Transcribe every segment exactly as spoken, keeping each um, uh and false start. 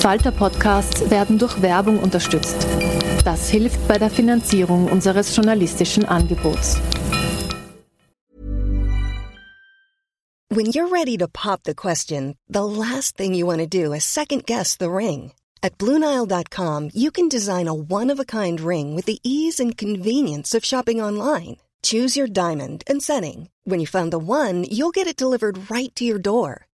Falter-Podcasts werden durch Werbung unterstützt. Das hilft bei der Finanzierung unseres journalistischen Angebots. When you're ready to pop the question, the last thing you want to do is second-guess the ring. At Blue Nile dot com, you can design a one-of-a-kind ring with the ease and convenience of shopping online. Choose your diamond and setting. When you find the one, you'll get it delivered right to your door.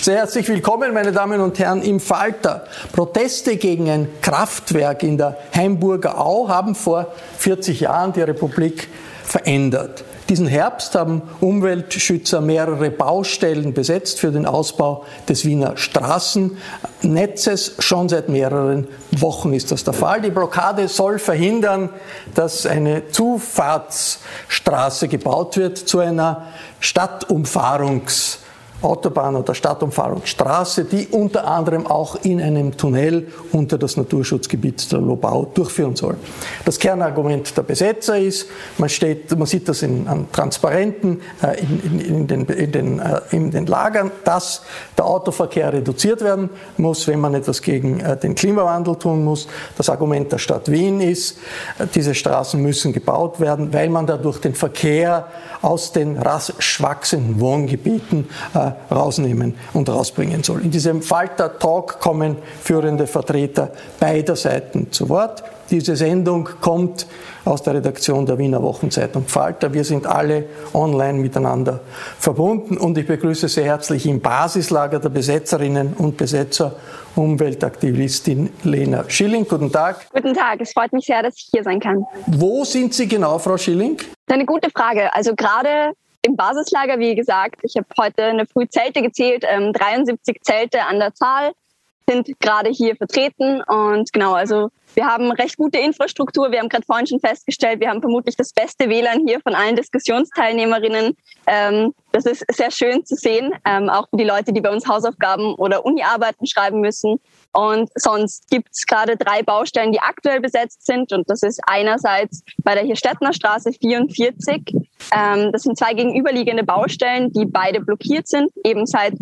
Sehr herzlich willkommen, meine Damen und Herren, im Falter. Proteste gegen ein Kraftwerk in der Heimburger Au haben vor vierzig Jahren die Republik verändert. Diesen Herbst haben Umweltschützer mehrere Baustellen besetzt für den Ausbau des Wiener Straßennetzes. Schon seit mehreren Wochen ist das der Fall. Die Blockade soll verhindern, dass eine Zufahrtsstraße gebaut wird zu einer Stadtumfahrungs Autobahn oder Stadtumfahrungsstraße, die unter anderem auch in einem Tunnel unter das Naturschutzgebiet der Lobau durchführen soll. Das Kernargument der Besetzer ist, man, steht, man sieht das in, an Transparenten, äh, in, in, in, den, in, den, äh, in den Lagern, dass der Autoverkehr reduziert werden muss, wenn man etwas gegen äh, den Klimawandel tun muss. Das Argument der Stadt Wien ist, äh, diese Straßen müssen gebaut werden, weil man dadurch den Verkehr aus den rasch wachsenden Wohngebieten äh, rausnehmen und rausbringen soll. In diesem Falter-Talk kommen führende Vertreter beider Seiten zu Wort. Diese Sendung kommt aus der Redaktion der Wiener Wochenzeitung Falter. Wir sind alle online miteinander verbunden und ich begrüße sehr herzlich im Basislager der Besetzerinnen und Besetzer Umweltaktivistin Lena Schilling. Guten Tag. Guten Tag, es freut mich sehr, dass ich hier sein kann. Wo sind Sie genau, Frau Schilling? Eine gute Frage. Also gerade im Basislager, wie gesagt, ich habe heute eine Früh Zelte gezählt, ähm, dreiundsiebzig Zelte an der Zahl sind gerade hier vertreten und genau, also wir haben recht gute Infrastruktur, wir haben gerade vorhin schon festgestellt, wir haben vermutlich das beste W L A N hier von allen Diskussionsteilnehmerinnen. Ähm, das ist sehr schön zu sehen, ähm, auch für die Leute, die bei uns Hausaufgaben oder Uni-Arbeiten schreiben müssen. Und sonst gibt's gerade drei Baustellen, die aktuell besetzt sind. Und das ist einerseits bei der Hierstätter Straße vierundvierzig. Ähm, das sind zwei gegenüberliegende Baustellen, die beide blockiert sind. Eben seit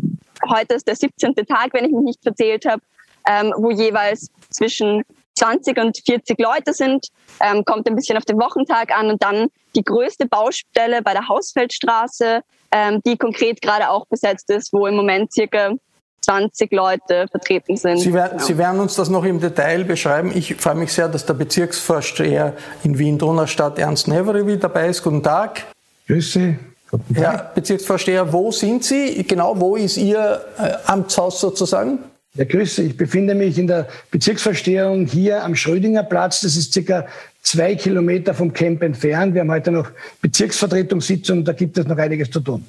heute ist der siebzehnte Tag, wenn ich mich nicht verzählt habe, ähm, wo jeweils zwischen zwanzig und vierzig Leute sind. Ähm, kommt ein bisschen auf den Wochentag an. Und dann die größte Baustelle bei der Hausfeldstraße, ähm, die konkret gerade auch besetzt ist, wo im Moment circa zwanzig Leute vertreten sind. Sie, wer- genau. Sie werden uns das noch im Detail beschreiben. Ich freue mich sehr, dass der Bezirksvorsteher in Wien-Donaustadt Ernst Nevrivy dabei ist. Guten Tag. Grüße. Guten Tag. Herr Bezirksvorsteher, wo sind Sie? Genau, wo ist Ihr äh, Amtshaus sozusagen? Ja, grüße. Ich befinde mich in der Bezirksvorsteherung hier am Schrödinger Platz. Das ist circa zwei Kilometer vom Camp entfernt. Wir haben heute noch Bezirksvertretungssitzung. Da gibt es noch einiges zu tun.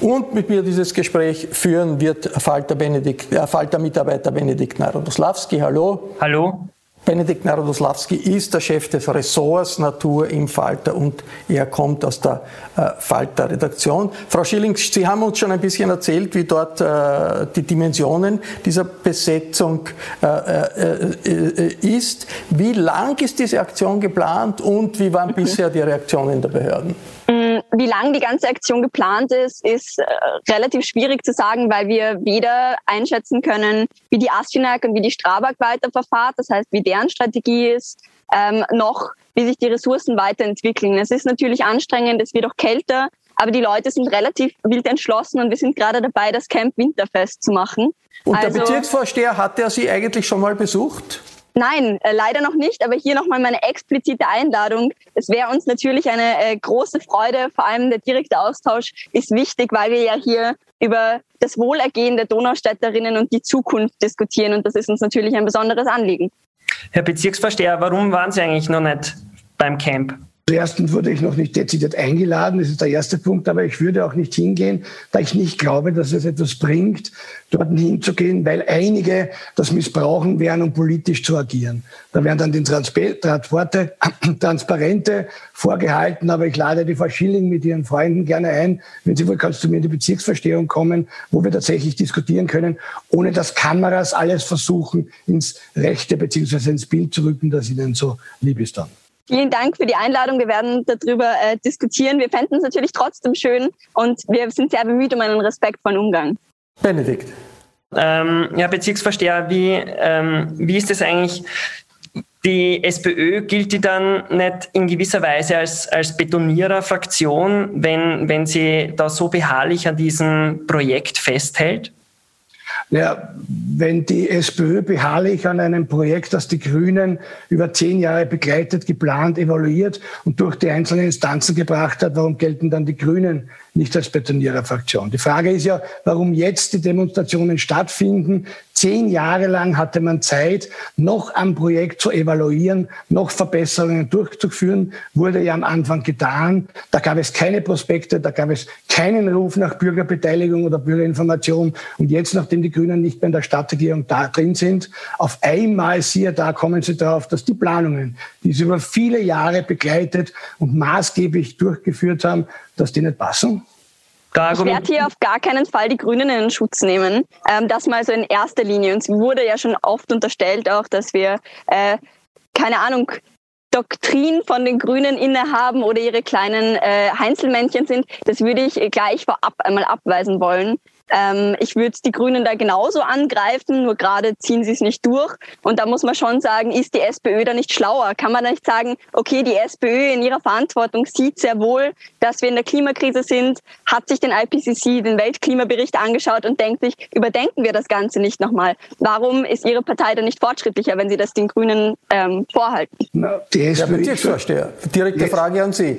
Und mit mir dieses Gespräch führen wird Falter Benedikt, äh, Falter-Mitarbeiter Benedikt Narodoslawski. Hallo. Hallo. Benedikt Narodoslawski ist der Chef des Ressorts Natur im Falter und er kommt aus der äh, Falter-Redaktion. Frau Schilling, Sie haben uns schon ein bisschen erzählt, wie dort äh, die Dimensionen dieser Besetzung äh, äh, äh, ist. Wie lang ist diese Aktion geplant und wie waren bisher die Reaktionen der Behörden? Wie lang die ganze Aktion geplant ist, ist äh, relativ schwierig zu sagen, weil wir weder einschätzen können, wie die Asfinag und wie die Strabag weiterverfahrt, das heißt, wie deren Strategie ist, ähm, noch wie sich die Ressourcen weiterentwickeln. Es ist natürlich anstrengend, es wird auch kälter, aber die Leute sind relativ wild entschlossen und wir sind gerade dabei, das Camp Winterfest zu machen. Und also, der Bezirksvorsteher, hat er Sie eigentlich schon mal besucht? Nein, äh, leider noch nicht, aber hier nochmal meine explizite Einladung. Es wäre uns natürlich eine äh, große Freude, vor allem der direkte Austausch ist wichtig, weil wir ja hier über das Wohlergehen der Donaustädterinnen und die Zukunft diskutieren und das ist uns natürlich ein besonderes Anliegen. Herr Bezirksvorsteher, warum waren Sie eigentlich noch nicht beim Camp? Zuerstens wurde ich noch nicht dezidiert eingeladen, das ist der erste Punkt, aber ich würde auch nicht hingehen, da ich nicht glaube, dass es etwas bringt, dort hinzugehen, weil einige das missbrauchen werden, um politisch zu agieren. Da werden dann die Transpe- Transporte, Transparente vorgehalten, aber ich lade die Frau Schilling mit ihren Freunden gerne ein, wenn sie wohl, kannst du mir in die Bezirksverstehung kommen, wo wir tatsächlich diskutieren können, ohne dass Kameras alles versuchen, ins Rechte bzw. ins Bild zu rücken, das ihnen so lieb ist dann. Vielen Dank für die Einladung. Wir werden darüber äh, diskutieren. Wir fänden es natürlich trotzdem schön und wir sind sehr bemüht um einen respektvollen Umgang. Benedikt. Ähm, ja, Bezirksvorsteher, wie, ähm, wie ist das eigentlich? Die SPÖ gilt die dann nicht in gewisser Weise als, als Betonierer-Fraktion, wenn, wenn sie da so beharrlich an diesem Projekt festhält? Ja, wenn die SPÖ beharrlich an einem Projekt, das die Grünen über zehn Jahre begleitet, geplant, evaluiert und durch die einzelnen Instanzen gebracht hat, warum gelten dann die Grünen nicht als Betonierer-Fraktion? Die Frage ist ja, warum jetzt die Demonstrationen stattfinden. Zehn Jahre lang hatte man Zeit, noch am Projekt zu evaluieren, noch Verbesserungen durchzuführen, wurde ja am Anfang getan. Da gab es keine Prospekte, da gab es keinen Ruf nach Bürgerbeteiligung oder Bürgerinformation. Und jetzt, nachdem die Grünen nicht mehr in der Stadtregierung da drin sind, auf einmal, siehe da, kommen sie darauf, dass die Planungen, die sie über viele Jahre begleitet und maßgeblich durchgeführt haben, dass die nicht passen. Ich werde hier auf gar keinen Fall die Grünen in den Schutz nehmen. Ähm, das mal so in erster Linie. Uns wurde ja schon oft unterstellt auch, dass wir, äh, keine Ahnung, Doktrin von den Grünen innehaben oder ihre kleinen äh, Heinzelmännchen sind. Das würde ich gleich vorab einmal abweisen wollen. Ähm, ich würde die Grünen da genauso angreifen, nur gerade ziehen sie es nicht durch. Und da muss man schon sagen, ist die SPÖ da nicht schlauer? Kann man da nicht sagen, okay, die SPÖ in ihrer Verantwortung sieht sehr wohl, dass wir in der Klimakrise sind, hat sich den I P C C, den Weltklimabericht angeschaut und denkt sich, überdenken wir das Ganze nicht nochmal? Warum ist ihre Partei da nicht fortschrittlicher, wenn sie das den Grünen ähm, vorhalten? Na, die SPÖ, ja, verstehe. Direkte yes. Frage an Sie.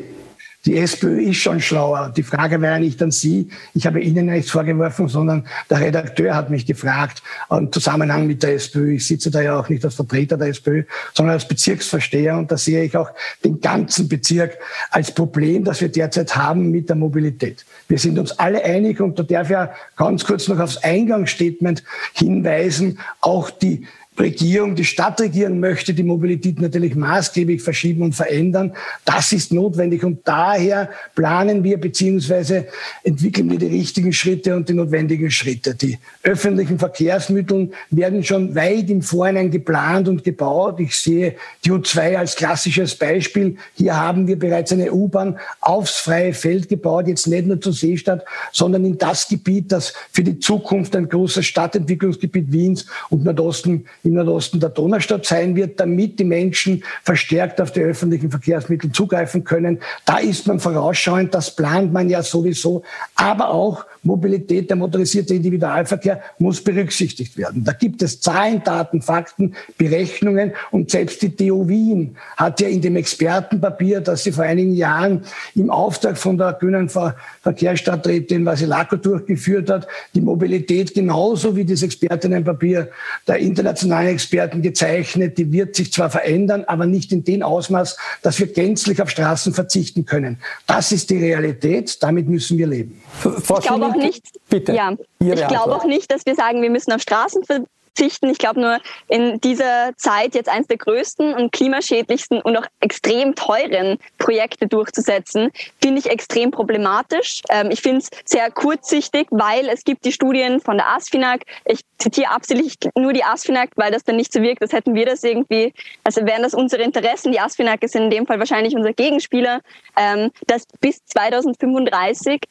Die SPÖ ist schon schlauer. Die Frage war ja nicht an Sie. Ich habe Ihnen nichts vorgeworfen, sondern der Redakteur hat mich gefragt, im Zusammenhang mit der SPÖ. Ich sitze da ja auch nicht als Vertreter der SPÖ, sondern als Bezirksvorsteher. Und da sehe ich auch den ganzen Bezirk als Problem, das wir derzeit haben mit der Mobilität. Wir sind uns alle einig und da darf ja ganz kurz noch aufs Eingangsstatement hinweisen. Auch die Regierung, die Stadt regieren möchte, die Mobilität natürlich maßgeblich verschieben und verändern. Das ist notwendig und daher planen wir bzw. entwickeln wir die richtigen Schritte und die notwendigen Schritte. Die öffentlichen Verkehrsmittel werden schon weit im Vorhinein geplant und gebaut. Ich sehe die U zwei als klassisches Beispiel. Hier haben wir bereits eine U-Bahn aufs freie Feld gebaut, jetzt nicht nur zur Seestadt, sondern in das Gebiet, das für die Zukunft ein großes Stadtentwicklungsgebiet Wiens und Nordosten im Nordosten der Donaustadt sein wird, damit die Menschen verstärkt auf die öffentlichen Verkehrsmittel zugreifen können. Da ist man vorausschauend, das plant man ja sowieso. Aber auch Mobilität, der motorisierte Individualverkehr muss berücksichtigt werden. Da gibt es Zahlen, Daten, Fakten, Berechnungen und selbst die D O Wien hat ja in dem Expertenpapier, das sie vor einigen Jahren im Auftrag von der grünen Verkehrsstadträtin Vasilako durchgeführt hat, die Mobilität genauso wie das Expertinnenpapier der internationalen Experten gezeichnet, die wird sich zwar verändern, aber nicht in dem Ausmaß, dass wir gänzlich auf Straßen verzichten können. Das ist die Realität, damit müssen wir leben. Ich glaube auch nicht, bitte, ja, ich glaube auch nicht, dass wir sagen, wir müssen auf Straßen verzichten. verzichten. Ich glaube nur in dieser Zeit jetzt eines der größten und klimaschädlichsten und auch extrem teuren Projekte durchzusetzen, finde ich extrem problematisch. Ähm, ich finde es sehr kurzsichtig, weil es gibt die Studien von der Asfinag. Ich zitiere absichtlich nur die Asfinag, weil das dann nicht so wirkt. Das hätten wir das irgendwie, also wären das unsere Interessen. Die Asfinag sind in dem Fall wahrscheinlich unser Gegenspieler, ähm, dass bis zweitausendfünfunddreißig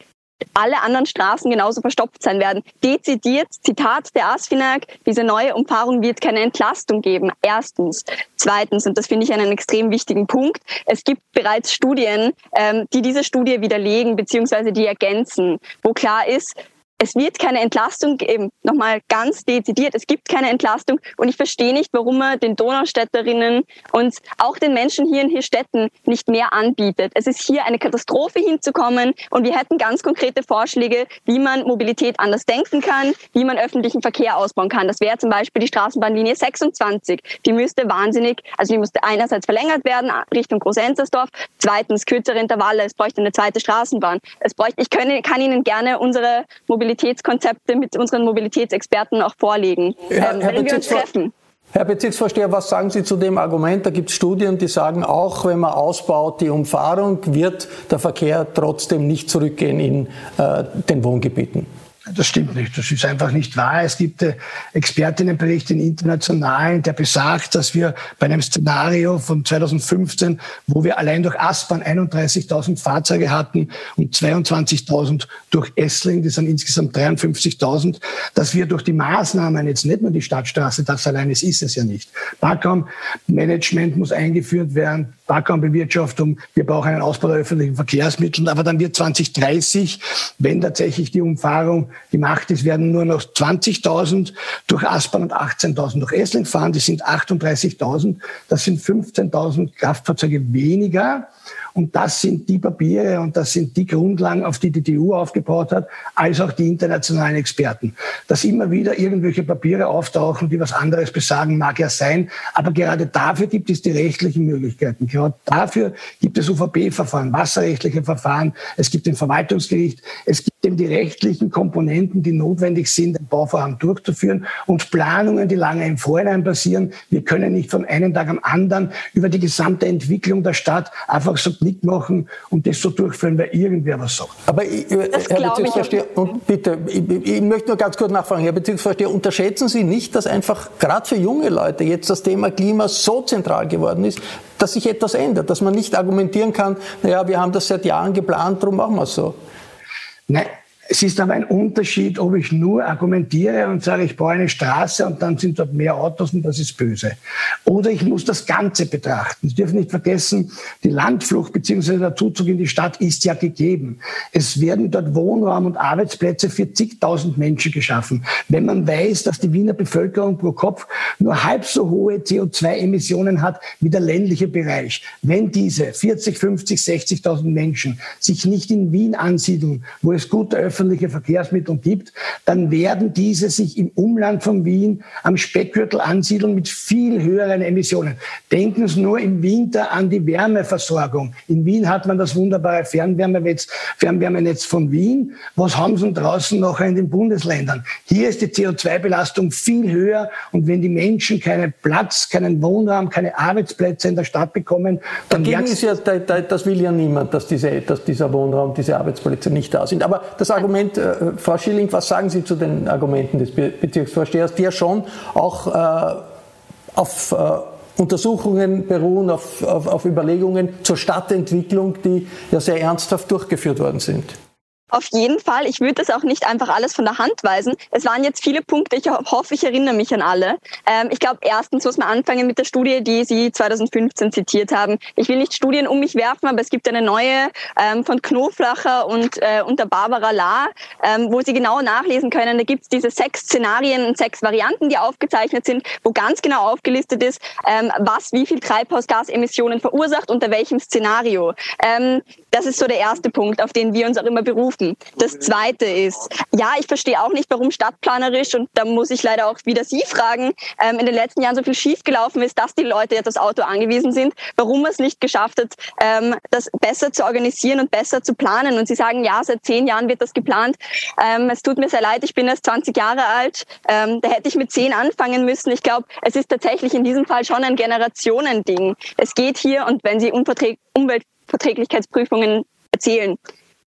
alle anderen Straßen genauso verstopft sein werden. Dezidiert, Zitat der Asfinag, diese neue Umfahrung wird keine Entlastung geben. Erstens. Zweitens, und das finde ich einen extrem wichtigen Punkt, es gibt bereits Studien, ähm, die diese Studie widerlegen bzw. die ergänzen, wo klar ist, es wird keine Entlastung geben. Nochmal ganz dezidiert, es gibt keine Entlastung. Und ich verstehe nicht, warum man den Donaustädterinnen und auch den Menschen hier in Hierstätten nicht mehr anbietet. Es ist hier eine Katastrophe hinzukommen. Und wir hätten ganz konkrete Vorschläge, wie man Mobilität anders denken kann, wie man öffentlichen Verkehr ausbauen kann. Das wäre zum Beispiel die Straßenbahnlinie sechsundzwanzig. Die müsste wahnsinnig, also die müsste einerseits verlängert werden Richtung Groß-Enzersdorf, zweitens kürzere Intervalle. Es bräuchte eine zweite Straßenbahn. Es bräuchte, ich kann, kann Ihnen gerne unsere Mobilität Mobilitätskonzepte mit unseren Mobilitätsexperten auch vorlegen, Herr, ähm, Herr wenn Bezirks- wir uns treffen. Herr Bezirksvorsteher, was sagen Sie zu dem Argument? Da gibt es Studien, die sagen, auch wenn man ausbaut die Umfahrung, wird der Verkehr trotzdem nicht zurückgehen in äh, den Wohngebieten. Das stimmt nicht. Das ist einfach nicht wahr. Es gibt äh, Expertinnenberichte in internationalen, der besagt, dass wir bei einem Szenario von zweitausendfünfzehn, wo wir allein durch Aspern einunddreißigtausend Fahrzeuge hatten und zweiundzwanzigtausend durch Essling, das sind insgesamt dreiundfünfzigtausend, dass wir durch die Maßnahmen, jetzt nicht nur die Stadtstraße, das allein ist, ist es ja nicht. Parkraummanagement muss eingeführt werden, Parkraumbewirtschaftung, wir brauchen einen Ausbau der öffentlichen Verkehrsmittel, aber dann wird zwanzig dreißig, wenn tatsächlich die Umfahrung die Macht ist, werden nur noch zwanzigtausend durch Aspern und achtzehntausend durch Essling fahren. Das sind achtunddreißigtausend. Das sind fünfzehntausend Kraftfahrzeuge weniger. Und das sind die Papiere und das sind die Grundlagen, auf die die E U aufgebaut hat, als auch die internationalen Experten. Dass immer wieder irgendwelche Papiere auftauchen, die was anderes besagen, mag ja sein. Aber gerade dafür gibt es die rechtlichen Möglichkeiten. Gerade dafür gibt es U V P-Verfahren, wasserrechtliche Verfahren. Es gibt den Verwaltungsgericht. Es gibt eben die rechtlichen Komponenten, die notwendig sind, ein Bauvorhaben durchzuführen und Planungen, die lange im Vorhinein passieren. Wir können nicht von einem Tag am anderen über die gesamte Entwicklung der Stadt einfach so Klick machen und das so durchführen, weil irgendwer was sagt. Aber ich, das Herr Bezirksvorsteher, und bitte, ich, ich möchte nur ganz kurz nachfragen, Herr Bezirksvorsteher, unterschätzen Sie nicht, dass einfach gerade für junge Leute jetzt das Thema Klima so zentral geworden ist, dass sich etwas ändert, dass man nicht argumentieren kann, naja, wir haben das seit Jahren geplant, darum machen wir es so. Nein, es ist aber ein Unterschied, ob ich nur argumentiere und sage, ich baue eine Straße und dann sind dort mehr Autos und das ist böse. Oder ich muss das Ganze betrachten. Sie dürfen nicht vergessen, die Landflucht bzw. der Zuzug in die Stadt ist ja gegeben. Es werden dort Wohnraum und Arbeitsplätze für zigtausend Menschen geschaffen. Wenn man weiß, dass die Wiener Bevölkerung pro Kopf nur halb so hohe C O zwei Emissionen hat wie der ländliche Bereich. Wenn diese vierzig, fünfzig, sechzigtausend Menschen sich nicht in Wien ansiedeln, wo es gute öffentliche Verkehrsmittel gibt, dann werden diese sich im Umland von Wien am Speckgürtel ansiedeln mit viel höheren Emissionen. Denken Sie nur im Winter an die Wärmeversorgung. In Wien hat man das wunderbare Fernwärmenetz, Fernwärmenetz von Wien. Was haben Sie draußen noch in den Bundesländern? Hier ist die C O zwei Belastung viel höher und wenn die Menschen keinen Platz, keinen Wohnraum, keine Arbeitsplätze in der Stadt bekommen, dann dagegen ist ja, das will ja niemand, dass, diese, dass dieser Wohnraum, diese Arbeitsplätze nicht da sind. Aber das Argument, äh, Frau Schilling, was sagen Sie zu den Argumenten des Be- Bezirksvorstehers, die ja schon auch äh, auf äh, Untersuchungen beruhen, auf, auf, auf Überlegungen zur Stadtentwicklung, die ja sehr ernsthaft durchgeführt worden sind? Auf jeden Fall. Ich würde das auch nicht einfach alles von der Hand weisen. Es waren jetzt viele Punkte. Ich hoffe, ich erinnere mich an alle. Ähm, ich glaube, erstens muss man anfangen mit der Studie, die Sie zweitausendfünfzehn zitiert haben. Ich will nicht Studien um mich werfen, aber es gibt eine neue ähm, von Knoflacher und äh, unter Barbara La, ähm, wo Sie genau nachlesen können. Da gibt es diese sechs Szenarien und sechs Varianten, die aufgezeichnet sind, wo ganz genau aufgelistet ist, ähm, was wie viel Treibhausgasemissionen verursacht, unter welchem Szenario. Ähm, das ist so der erste Punkt, auf den wir uns auch immer berufen. dürfen. Das Zweite ist, ja, ich verstehe auch nicht, warum stadtplanerisch, und da muss ich leider auch wieder Sie fragen, ähm, in den letzten Jahren so viel schiefgelaufen ist, dass die Leute jetzt aufs Auto angewiesen sind, warum man es nicht geschafft hat, ähm, das besser zu organisieren und besser zu planen. Und Sie sagen, ja, seit zehn Jahren wird das geplant. Ähm, es tut mir sehr leid, ich bin erst zwanzig Jahre alt. Ähm, da hätte ich mit zehn anfangen müssen. Ich glaube, es ist tatsächlich in diesem Fall schon ein Generationending. Es geht hier, und wenn Sie Unverträ- Umweltverträglichkeitsprüfungen erzählen,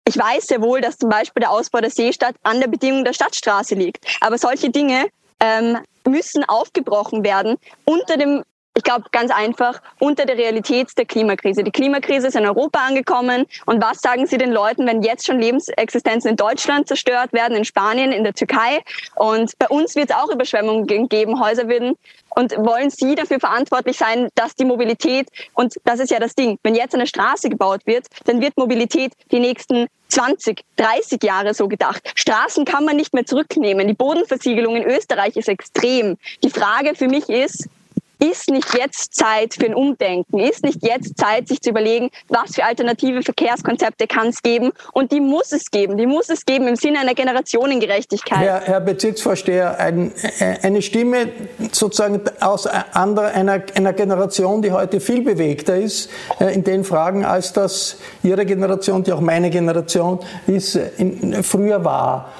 ich weiß sehr wohl, dass zum Beispiel der Ausbau der Seestadt an der Bedingung der Stadtstraße liegt. Aber solche Dinge ähm, müssen aufgebrochen werden unter dem, ich glaube ganz einfach, unter der Realität der Klimakrise. Die Klimakrise ist in Europa angekommen. Und was sagen Sie den Leuten, wenn jetzt schon Lebensexistenzen in Deutschland zerstört werden, in Spanien, in der Türkei? Und bei uns wird es auch Überschwemmungen geben, Häuser würden. Und wollen Sie dafür verantwortlich sein, dass die Mobilität, und das ist ja das Ding, wenn jetzt eine Straße gebaut wird, dann wird Mobilität die nächsten zwanzig, dreißig Jahre so gedacht. Straßen kann man nicht mehr zurücknehmen. Die Bodenversiegelung in Österreich ist extrem. Die Frage für mich ist, ist nicht jetzt Zeit für ein Umdenken? Ist nicht jetzt Zeit, sich zu überlegen, was für alternative Verkehrskonzepte kann es geben? Und die muss es geben. Die muss es geben im Sinne einer Generationengerechtigkeit. Herr, Herr Bezirksvorsteher, ein, eine Stimme sozusagen aus anderer, einer, einer Generation, die heute viel bewegter ist in den Fragen, als das Ihre Generation, die auch meine Generation ist, in, früher war.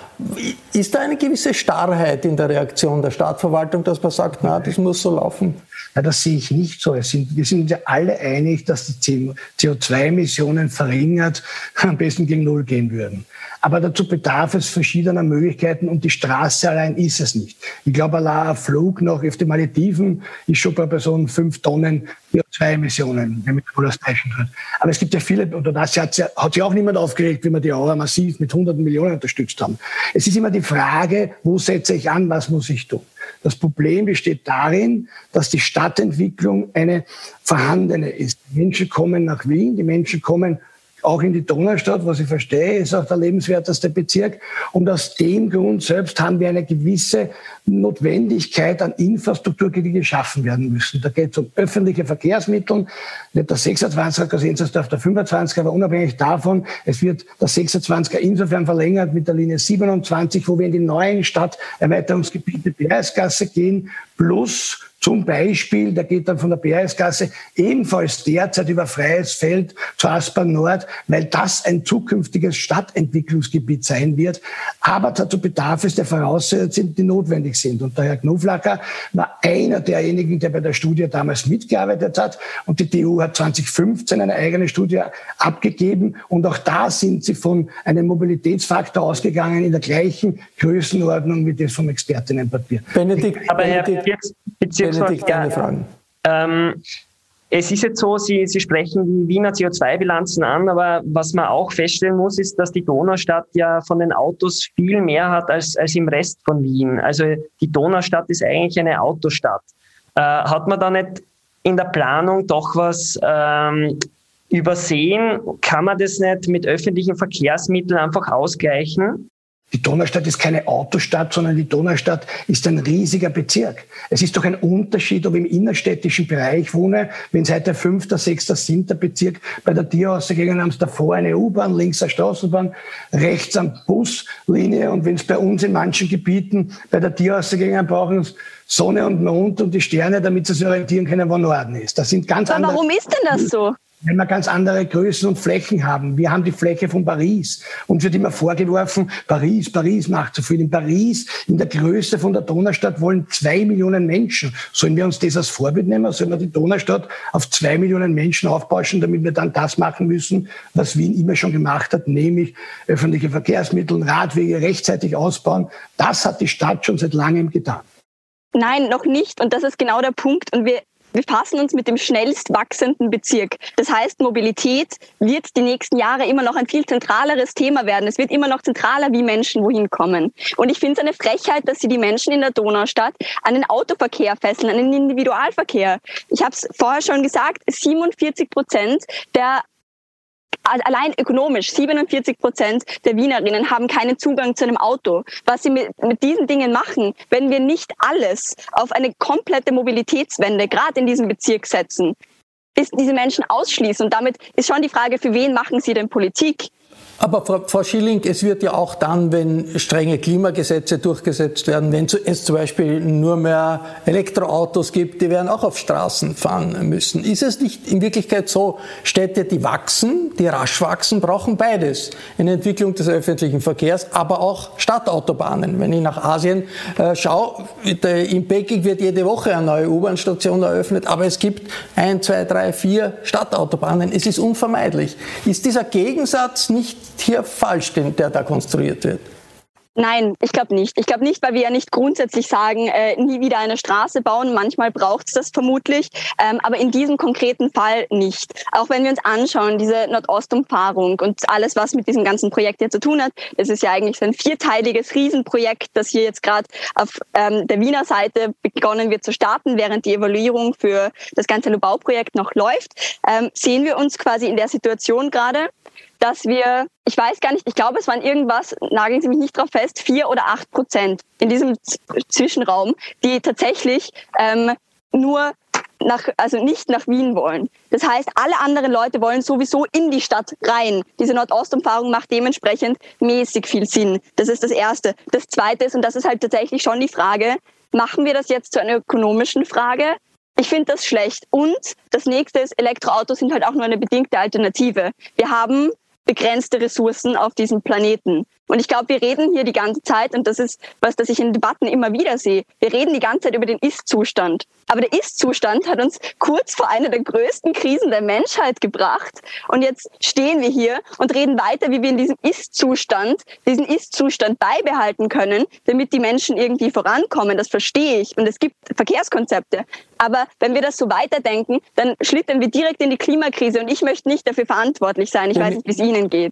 Ist da eine gewisse Starrheit in der Reaktion der Stadtverwaltung, dass man sagt, na, das muss so laufen? Ja, das sehe ich nicht so. Es sind, wir sind uns ja alle einig, dass die C O zwei Emissionen verringert am besten gegen Null gehen würden. Aber dazu bedarf es verschiedener Möglichkeiten, und die Straße allein ist es nicht. Ich glaube, allein ein Flug nach auf die Malediven ist schon pro Person fünf Tonnen C O zwei Emissionen, wenn man das Station hört. Aber es gibt ja viele, oder das hat sich auch niemand aufgeregt, wie wir die Aura massiv mit hunderten Millionen unterstützt haben. Es ist immer die Frage, wo setze ich an, was muss ich tun? Das Problem besteht darin, dass die Stadtentwicklung eine vorhandene ist. Die Menschen kommen nach Wien, die Menschen kommen auch in die Donaustadt, was ich verstehe, ist auch der lebenswerteste Bezirk. Und aus dem Grund selbst haben wir eine gewisse Notwendigkeit an Infrastruktur, die geschaffen werden müssen. Da geht es um öffentliche Verkehrsmittel, nicht der sechsundzwanziger, Groß-Enzersdorf, der fünfundzwanziger, aber unabhängig davon, es wird der sechsundzwanziger insofern verlängert mit der Linie siebenundzwanzig, wo wir in die neuen Stadterweiterungsgebiete Parisgasse gehen, plus zum Beispiel, der geht dann von der Parisgasse ebenfalls derzeit über freies Feld zur Aspern Nord, weil das ein zukünftiges Stadtentwicklungsgebiet sein wird. Aber dazu bedarf es der Voraussetzungen, die notwendig sind. Und der Herr Knoflacher war einer derjenigen, der bei der Studie damals mitgearbeitet hat. Und die D U hat zwanzig fünfzehn eine eigene Studie abgegeben. Und auch da sind sie von einem Mobilitätsfaktor ausgegangen in der gleichen Größenordnung wie das vom Expertinnenpapier. Benedikt, aber Herr Benedikt. Benedikt, ja, Fragen. Ähm, es ist jetzt so, Sie, Sie sprechen die Wiener C O zwei Bilanzen an, aber was man auch feststellen muss, ist, dass die Donaustadt ja von den Autos viel mehr hat als, als im Rest von Wien. Also die Donaustadt ist eigentlich eine Autostadt. Äh, hat man da nicht in der Planung doch was ähm, übersehen? Kann man das nicht mit öffentlichen Verkehrsmitteln einfach ausgleichen? Die Donaustadt ist keine Autostadt, sondern die Donaustadt ist ein riesiger Bezirk. Es ist doch ein Unterschied, ob ich im innerstädtischen Bereich wohne, wenn seit der fünfter, sechster, siebter Bezirk bei der Tiergasse gegangen haben, davor eine U-Bahn, links eine Straßenbahn, rechts eine Buslinie, und wenn es bei uns in manchen Gebieten bei der Tiergasse gegangen brauchen es Sonne und Mond und die Sterne, damit sie sich orientieren können, wo Norden ist. Das sind ganz Aber warum andere ist denn das so? Wenn wir ganz andere Größen und Flächen haben. Wir haben die Fläche von Paris. Uns wird immer vorgeworfen, Paris, Paris macht zu viel. In Paris, in der Größe von der Donaustadt, wollen zwei Millionen Menschen. Sollen wir uns das als Vorbild nehmen? Sollen wir die Donaustadt auf zwei Millionen Menschen aufbauschen, damit wir dann das machen müssen, was Wien immer schon gemacht hat, nämlich öffentliche Verkehrsmittel, Radwege rechtzeitig ausbauen? Das hat die Stadt schon seit langem getan. Nein, noch nicht. Und das ist genau der Punkt. Und wir Wir befassen uns mit dem schnellst wachsenden Bezirk. Das heißt, Mobilität wird die nächsten Jahre immer noch ein viel zentraleres Thema werden. Es wird immer noch zentraler, wie Menschen wohin kommen. Und ich finde es eine Frechheit, dass Sie die Menschen in der Donaustadt an den Autoverkehr fesseln, an den Individualverkehr. Ich habe es vorher schon gesagt, siebenundvierzig Prozent der Allein ökonomisch, siebenundvierzig Prozent der Wienerinnen haben keinen Zugang zu einem Auto. Was sie mit, mit diesen Dingen machen, wenn wir nicht alles auf eine komplette Mobilitätswende, gerade in diesem Bezirk setzen, ist diese Menschen ausschließen. Und damit ist schon die Frage, für wen machen sie denn Politik? Aber Frau, Frau Schilling, es wird ja auch dann, wenn strenge Klimagesetze durchgesetzt werden, wenn es zum Beispiel nur mehr Elektroautos gibt, die werden auch auf Straßen fahren müssen. Ist es nicht in Wirklichkeit so, Städte, die wachsen, die rasch wachsen, brauchen beides. Eine Entwicklung des öffentlichen Verkehrs, aber auch Stadtautobahnen. Wenn ich nach Asien äh, schaue, in Peking wird jede Woche eine neue U-Bahn-Station eröffnet, aber es gibt ein, zwei, drei, vier Stadtautobahnen. Es ist unvermeidlich. Ist dieser Gegensatz nicht hier falsch, der da konstruiert wird? Nein, ich glaube nicht. Ich glaube nicht, weil wir ja nicht grundsätzlich sagen, äh, nie wieder eine Straße bauen. Manchmal braucht es das vermutlich, ähm, aber in diesem konkreten Fall nicht. Auch wenn wir uns anschauen, diese Nordostumfahrung und alles, was mit diesem ganzen Projekt hier zu tun hat, das ist ja eigentlich so ein vierteiliges Riesenprojekt, das hier jetzt gerade auf ähm, der Wiener Seite begonnen wird zu starten, während die Evaluierung für das ganze Lobau-Projekt noch läuft. Ähm, sehen wir uns quasi in der Situation gerade, dass wir, ich weiß gar nicht, ich glaube, es waren irgendwas, nageln Sie mich nicht drauf fest, vier oder acht Prozent in diesem Z- Zwischenraum, die tatsächlich ähm, nur nach, also nicht nach Wien wollen. Das heißt, alle anderen Leute wollen sowieso in die Stadt rein. Diese Nordostumfahrung macht dementsprechend mäßig viel Sinn. Das ist das Erste. Das Zweite ist, und das ist halt tatsächlich schon die Frage, machen wir das jetzt zu einer ökonomischen Frage? Ich finde das schlecht. Und das Nächste ist, Elektroautos sind halt auch nur eine bedingte Alternative. Wir haben begrenzte Ressourcen auf diesem Planeten. Und ich glaube, wir reden hier die ganze Zeit, und das ist was, das ich in Debatten immer wieder sehe, wir reden die ganze Zeit über den Ist-Zustand. Aber der Ist-Zustand hat uns kurz vor einer der größten Krisen der Menschheit gebracht. Und jetzt stehen wir hier und reden weiter, wie wir in diesem Ist-Zustand, diesen Ist-Zustand beibehalten können, damit die Menschen irgendwie vorankommen. Das verstehe ich. Und es gibt Verkehrskonzepte. Aber wenn wir das so weiterdenken, dann schlittern wir direkt in die Klimakrise. Und ich möchte nicht dafür verantwortlich sein. Ich weiß nicht, wie es Ihnen geht.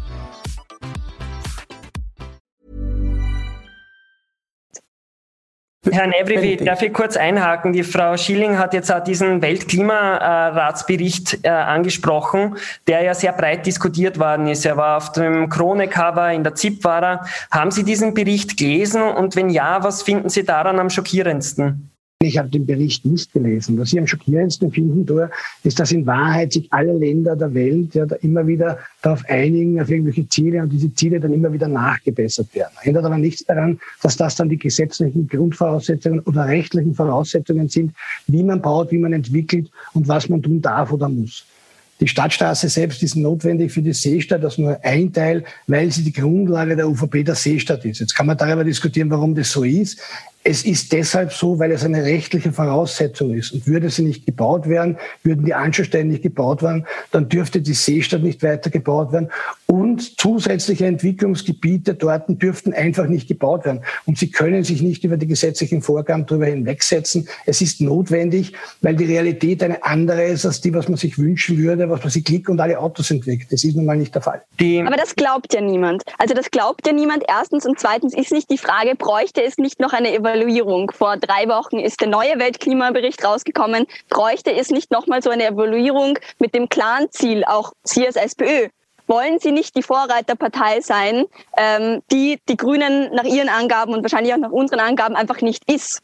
Herr Nevrivy, darf ich kurz einhaken? Die Frau Schilling hat jetzt auch diesen Weltklimaratsbericht angesprochen, der ja sehr breit diskutiert worden ist. Er war auf dem Krone-Cover, in der Z I P war er. Haben Sie diesen Bericht gelesen? Und wenn ja, was finden Sie daran am schockierendsten? Ich habe den Bericht nicht gelesen. Was ich am schockierendsten finden tue, ist, dass in Wahrheit sich alle Länder der Welt ja da immer wieder darauf einigen, auf irgendwelche Ziele, und diese Ziele dann immer wieder nachgebessert werden. Ändert aber nichts daran, dass das dann die gesetzlichen Grundvoraussetzungen oder rechtlichen Voraussetzungen sind, wie man baut, wie man entwickelt und was man tun darf oder muss. Die Stadtstraße selbst ist notwendig für die Seestadt, das nur ein Teil, weil sie die Grundlage der U V P der Seestadt ist. Jetzt kann man darüber diskutieren, warum das so ist. Es ist deshalb so, weil es eine rechtliche Voraussetzung ist. Und würde sie nicht gebaut werden, würden die Anschlussstellen nicht gebaut werden, dann dürfte die Seestadt nicht weiter gebaut werden. Und zusätzliche Entwicklungsgebiete dort dürften einfach nicht gebaut werden. Und sie können sich nicht über die gesetzlichen Vorgaben darüber hinwegsetzen. Es ist notwendig, weil die Realität eine andere ist, als die, was man sich wünschen würde, was man sich klickt und alle Autos entwickelt. Das ist nun mal nicht der Fall. Die Aber das glaubt ja niemand. Also das glaubt ja niemand. Erstens und zweitens ist nicht die Frage, bräuchte es nicht noch eine Evaluation? Evaluierung. Vor drei Wochen ist der neue Weltklimabericht rausgekommen. Bräuchte es nicht nochmal so eine Evaluierung mit dem klaren Ziel, auch Sie als SPÖ? Wollen Sie nicht die Vorreiterpartei sein, ähm, die die Grünen nach Ihren Angaben und wahrscheinlich auch nach unseren Angaben einfach nicht ist?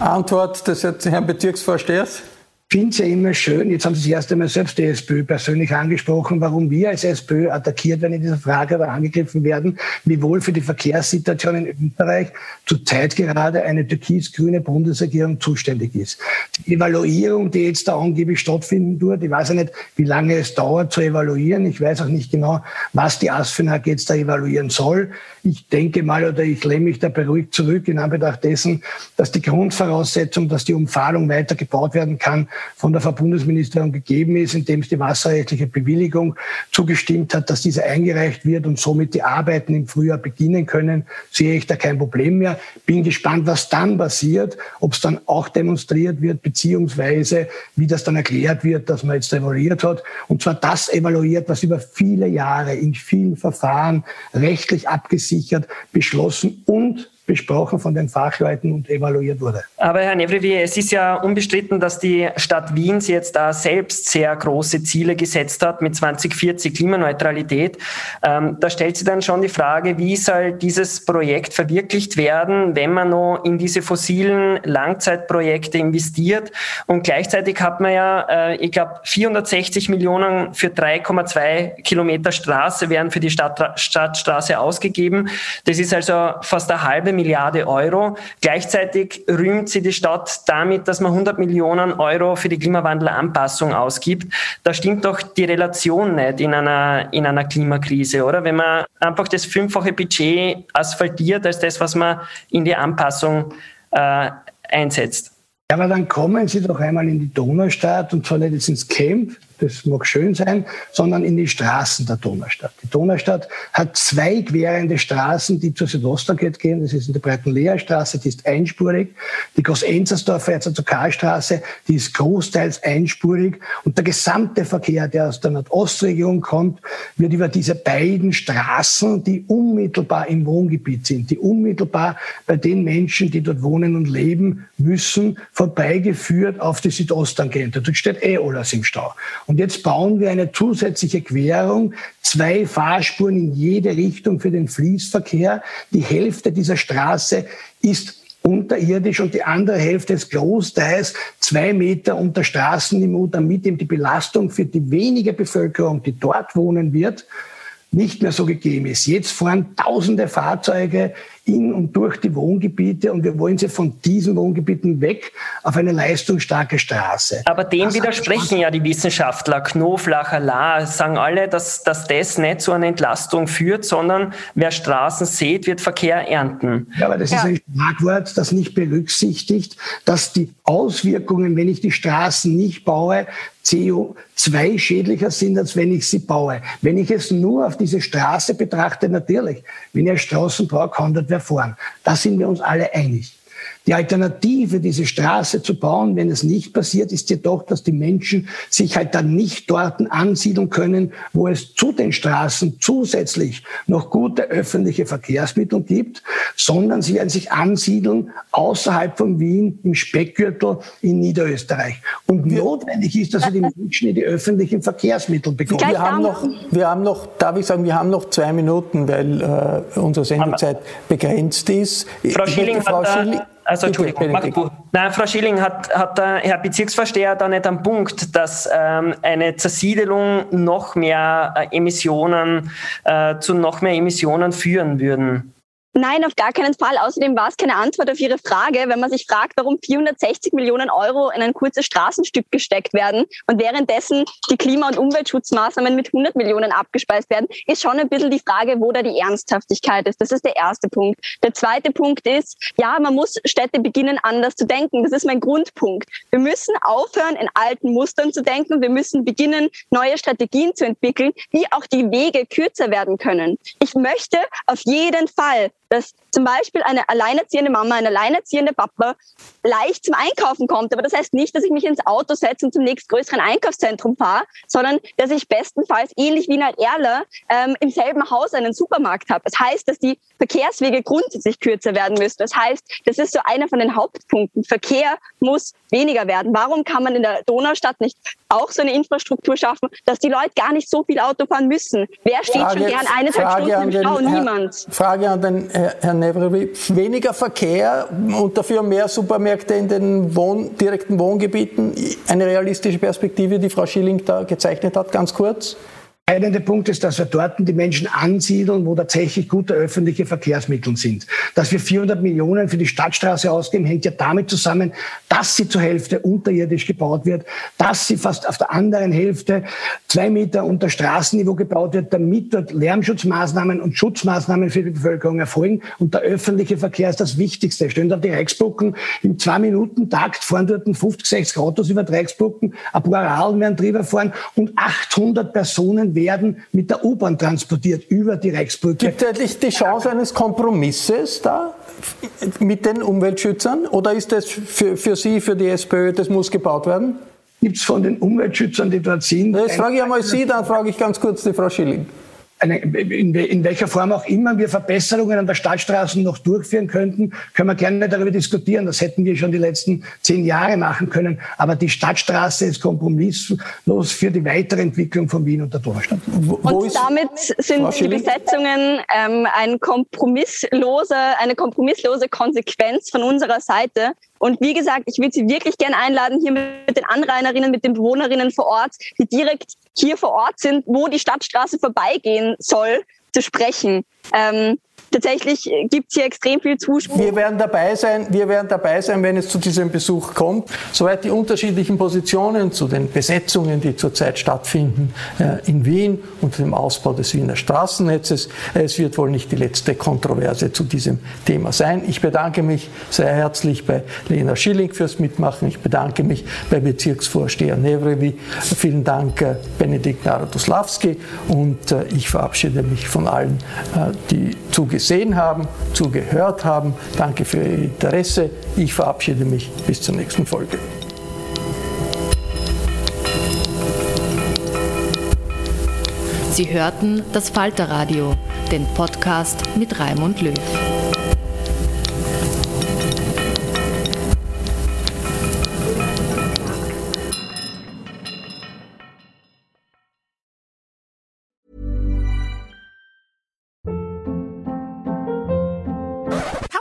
Antwort des Herrn Bezirksvorstehers. Ich finde es ja immer schön, jetzt haben Sie das erste Mal selbst die SPÖ persönlich angesprochen, warum wir als SPÖ attackiert werden in dieser Frage oder angegriffen werden, wiewohl für die Verkehrssituation in Österreich zurzeit gerade eine türkis-grüne Bundesregierung zuständig ist. Die Evaluierung, die jetzt da angeblich stattfinden wird, ich weiß ja nicht, wie lange es dauert zu evaluieren, ich weiß auch nicht genau, was die Asfinag jetzt da evaluieren soll. Ich denke mal, oder ich lehne mich da beruhigt zurück in Anbetracht dessen, dass die Grundvoraussetzung, dass die Umfahrung weiter gebaut werden kann, von der Verbundesministerin gegeben ist, indem es die wasserrechtliche Bewilligung zugestimmt hat, dass diese eingereicht wird und somit die Arbeiten im Frühjahr beginnen können, sehe ich da kein Problem mehr. Bin gespannt, was dann passiert, ob es dann auch demonstriert wird, beziehungsweise wie das dann erklärt wird, dass man jetzt evaluiert hat. Und zwar das evaluiert, was über viele Jahre in vielen Verfahren rechtlich abgesichert, beschlossen und besprochen von den Fachleuten und evaluiert wurde. Aber Herr Nevrivy, es ist ja unbestritten, dass die Stadt Wien jetzt da selbst sehr große Ziele gesetzt hat mit zwanzig vierzig Klimaneutralität. Ähm, da stellt sich dann schon die Frage, wie soll dieses Projekt verwirklicht werden, wenn man noch in diese fossilen Langzeitprojekte investiert. Und gleichzeitig hat man ja, äh, ich glaube, vierhundertsechzig Millionen für drei Komma zwei Kilometer Straße werden für die Stadt, Stadtstraße ausgegeben. Das ist also fast eine halbe Milliarde Euro. Gleichzeitig rühmt sie die Stadt damit, dass man hundert Millionen Euro für die Klimawandelanpassung ausgibt. Da stimmt doch die Relation nicht in einer, in einer Klimakrise, oder? Wenn man einfach das fünffache Budget asphaltiert als das, was man in die Anpassung äh, einsetzt. Ja, aber dann kommen Sie doch einmal in die Donaustadt und zwar nicht jetzt ins Camp, das mag schön sein, sondern in die Straßen der Donaustadt. Die Donaustadt hat zwei querende Straßen, die zur Südosttangente gehen. Das ist in der Breitenlehrstraße, die ist einspurig. Die Groß-Enzersdorfer zur Karlstraße, die ist großteils einspurig. Und der gesamte Verkehr, der aus der Nordostregion kommt, wird über diese beiden Straßen, die unmittelbar im Wohngebiet sind, die unmittelbar bei den Menschen, die dort wohnen und leben müssen, vorbeigeführt auf die Südosttangente. Dort steht eh alles im Stau. Und jetzt bauen wir eine zusätzliche Querung, zwei Fahrspuren in jede Richtung für den Fließverkehr. Die Hälfte dieser Straße ist unterirdisch und die andere Hälfte ist großteils zwei Meter unter Straßenniveau, damit eben die Belastung für die wenige Bevölkerung, die dort wohnen wird, nicht mehr so gegeben ist. Jetzt fahren tausende Fahrzeuge in und durch die Wohngebiete und wir wollen sie von diesen Wohngebieten weg auf eine leistungsstarke Straße. Aber dem das widersprechen ja die Wissenschaftler, Knoflacher, La, sagen alle, dass, dass das nicht zu einer Entlastung führt, sondern wer Straßen sät, wird Verkehr ernten. Ja, aber das ja. ist ein Schlagwort, das nicht berücksichtigt, dass die Auswirkungen, wenn ich die Straßen nicht baue, C O zwei schädlicher sind, als wenn ich sie baue. Wenn ich es nur auf diese Straße betrachte, natürlich, wenn ihr Straßenbau kann, fahren. Da sind wir uns alle einig. Die Alternative, diese Straße zu bauen, wenn es nicht passiert, ist jedoch, dass die Menschen sich halt dann nicht dort ansiedeln können, wo es zu den Straßen zusätzlich noch gute öffentliche Verkehrsmittel gibt, sondern sie werden sich ansiedeln außerhalb von Wien, im Speckgürtel, in Niederösterreich. Und notwendig ist, dass wir die Menschen in die öffentlichen Verkehrsmittel bekommen. Wir haben noch, wir haben noch, darf ich sagen, wir haben noch zwei Minuten, weil äh, unsere Sendezeit begrenzt ist. Frau Schilling, Frau Schilling Also, Entschuldigung, mach du. Nein, Frau Schilling, hat, hat der Herr Bezirksvorsteher da nicht einen Punkt, dass ähm, eine Zersiedelung noch mehr äh, Emissionen, äh, zu noch mehr Emissionen führen würden? Nein, auf gar keinen Fall. Außerdem war es keine Antwort auf Ihre Frage, wenn man sich fragt, warum vierhundertsechzig Millionen Euro in ein kurzes Straßenstück gesteckt werden und währenddessen die Klima- und Umweltschutzmaßnahmen mit hundert Millionen abgespeist werden, ist schon ein bisschen die Frage, wo da die Ernsthaftigkeit ist. Das ist der erste Punkt. Der zweite Punkt ist, ja, man muss Städte beginnen, anders zu denken. Das ist mein Grundpunkt. Wir müssen aufhören, in alten Mustern zu denken. Wir müssen beginnen, neue Strategien zu entwickeln, wie auch die Wege kürzer werden können. Ich möchte auf jeden Fall, dass zum Beispiel eine alleinerziehende Mama, ein alleinerziehender Papa leicht zum Einkaufen kommt. Aber das heißt nicht, dass ich mich ins Auto setze und zum nächstgrößeren Einkaufszentrum fahre, sondern dass ich bestenfalls, ähnlich wie in Alt-Erla, ähm, im selben Haus einen Supermarkt habe. Das heißt, dass die Verkehrswege grundsätzlich kürzer werden müssen. Das heißt, das ist so einer von den Hauptpunkten. Verkehr muss weniger werden. Warum kann man in der Donaustadt nicht auch so eine Infrastruktur schaffen, dass die Leute gar nicht so viel Auto fahren müssen? Wer steht Frage, schon gern eineinhalb Frage Stunden im Stau? Niemand. Frage an den Herr Nevrivy, weniger Verkehr und dafür mehr Supermärkte in den Wohn- direkten Wohngebieten, eine realistische Perspektive, die Frau Schilling da gezeichnet hat, ganz kurz. entscheidende Punkt ist, dass wir dort die Menschen ansiedeln, wo tatsächlich gute öffentliche Verkehrsmittel sind. Dass wir vierhundert Millionen für die Stadtstraße ausgeben, hängt ja damit zusammen, dass sie zur Hälfte unterirdisch gebaut wird, dass sie fast auf der anderen Hälfte zwei Meter unter Straßenniveau gebaut wird, damit dort Lärmschutzmaßnahmen und Schutzmaßnahmen für die Bevölkerung erfolgen. Und der öffentliche Verkehr ist das Wichtigste. Stehen da die Reichsbrücken im Zwei-Minuten-Takt, fahren dort fünfzig, sechzig Autos über die Reichsbrücken, ein paar Rallen werden drüber fahren und achthundert Personen werden mit der U-Bahn transportiert über die Reichsbrücke. Gibt es eigentlich die Chance eines Kompromisses da mit den Umweltschützern? Oder ist das für, für Sie, für die SPÖ, das muss gebaut werden? Gibt es von den Umweltschützern, die dort sind? Jetzt frage ich einmal Sie, dann frage ich ganz kurz die Frau Schilling. Eine, in, in welcher Form auch immer wir Verbesserungen an der Stadtstraßen noch durchführen könnten, können wir gerne darüber diskutieren. Das hätten wir schon die letzten zehn Jahre machen können. Aber die Stadtstraße ist kompromisslos für die weitere Entwicklung von Wien und der Donaustadt. Und Wo damit sind die Besetzungen ähm, ein kompromisslose, eine kompromisslose Konsequenz von unserer Seite. Und wie gesagt, ich würde Sie wirklich gerne einladen, hier mit den Anrainerinnen, mit den Bewohnerinnen vor Ort, die direkt hier vor Ort sind, wo die Stadtstraße vorbeigehen soll, zu sprechen. Ähm, tatsächlich gibt es hier extrem viel Zuspruch. Wir werden dabei sein, wir werden dabei sein, wenn es zu diesem Besuch kommt, soweit die unterschiedlichen Positionen zu den Besetzungen, die zurzeit stattfinden äh, in Wien und dem Ausbau des Wiener Straßennetzes. Es wird wohl nicht die letzte Kontroverse zu diesem Thema sein. Ich bedanke mich sehr herzlich bei Lena Schilling fürs Mitmachen. Ich bedanke mich bei Bezirksvorsteher Nevrivy. Vielen Dank, äh, Benedikt Narodoslawski. Und äh, ich verabschiede mich von allen, äh, die zugesehen haben, zugehört haben. Danke für Ihr Interesse. Ich verabschiede mich bis zur nächsten Folge. Sie hörten das Falterradio, den Podcast mit Raimund Löw.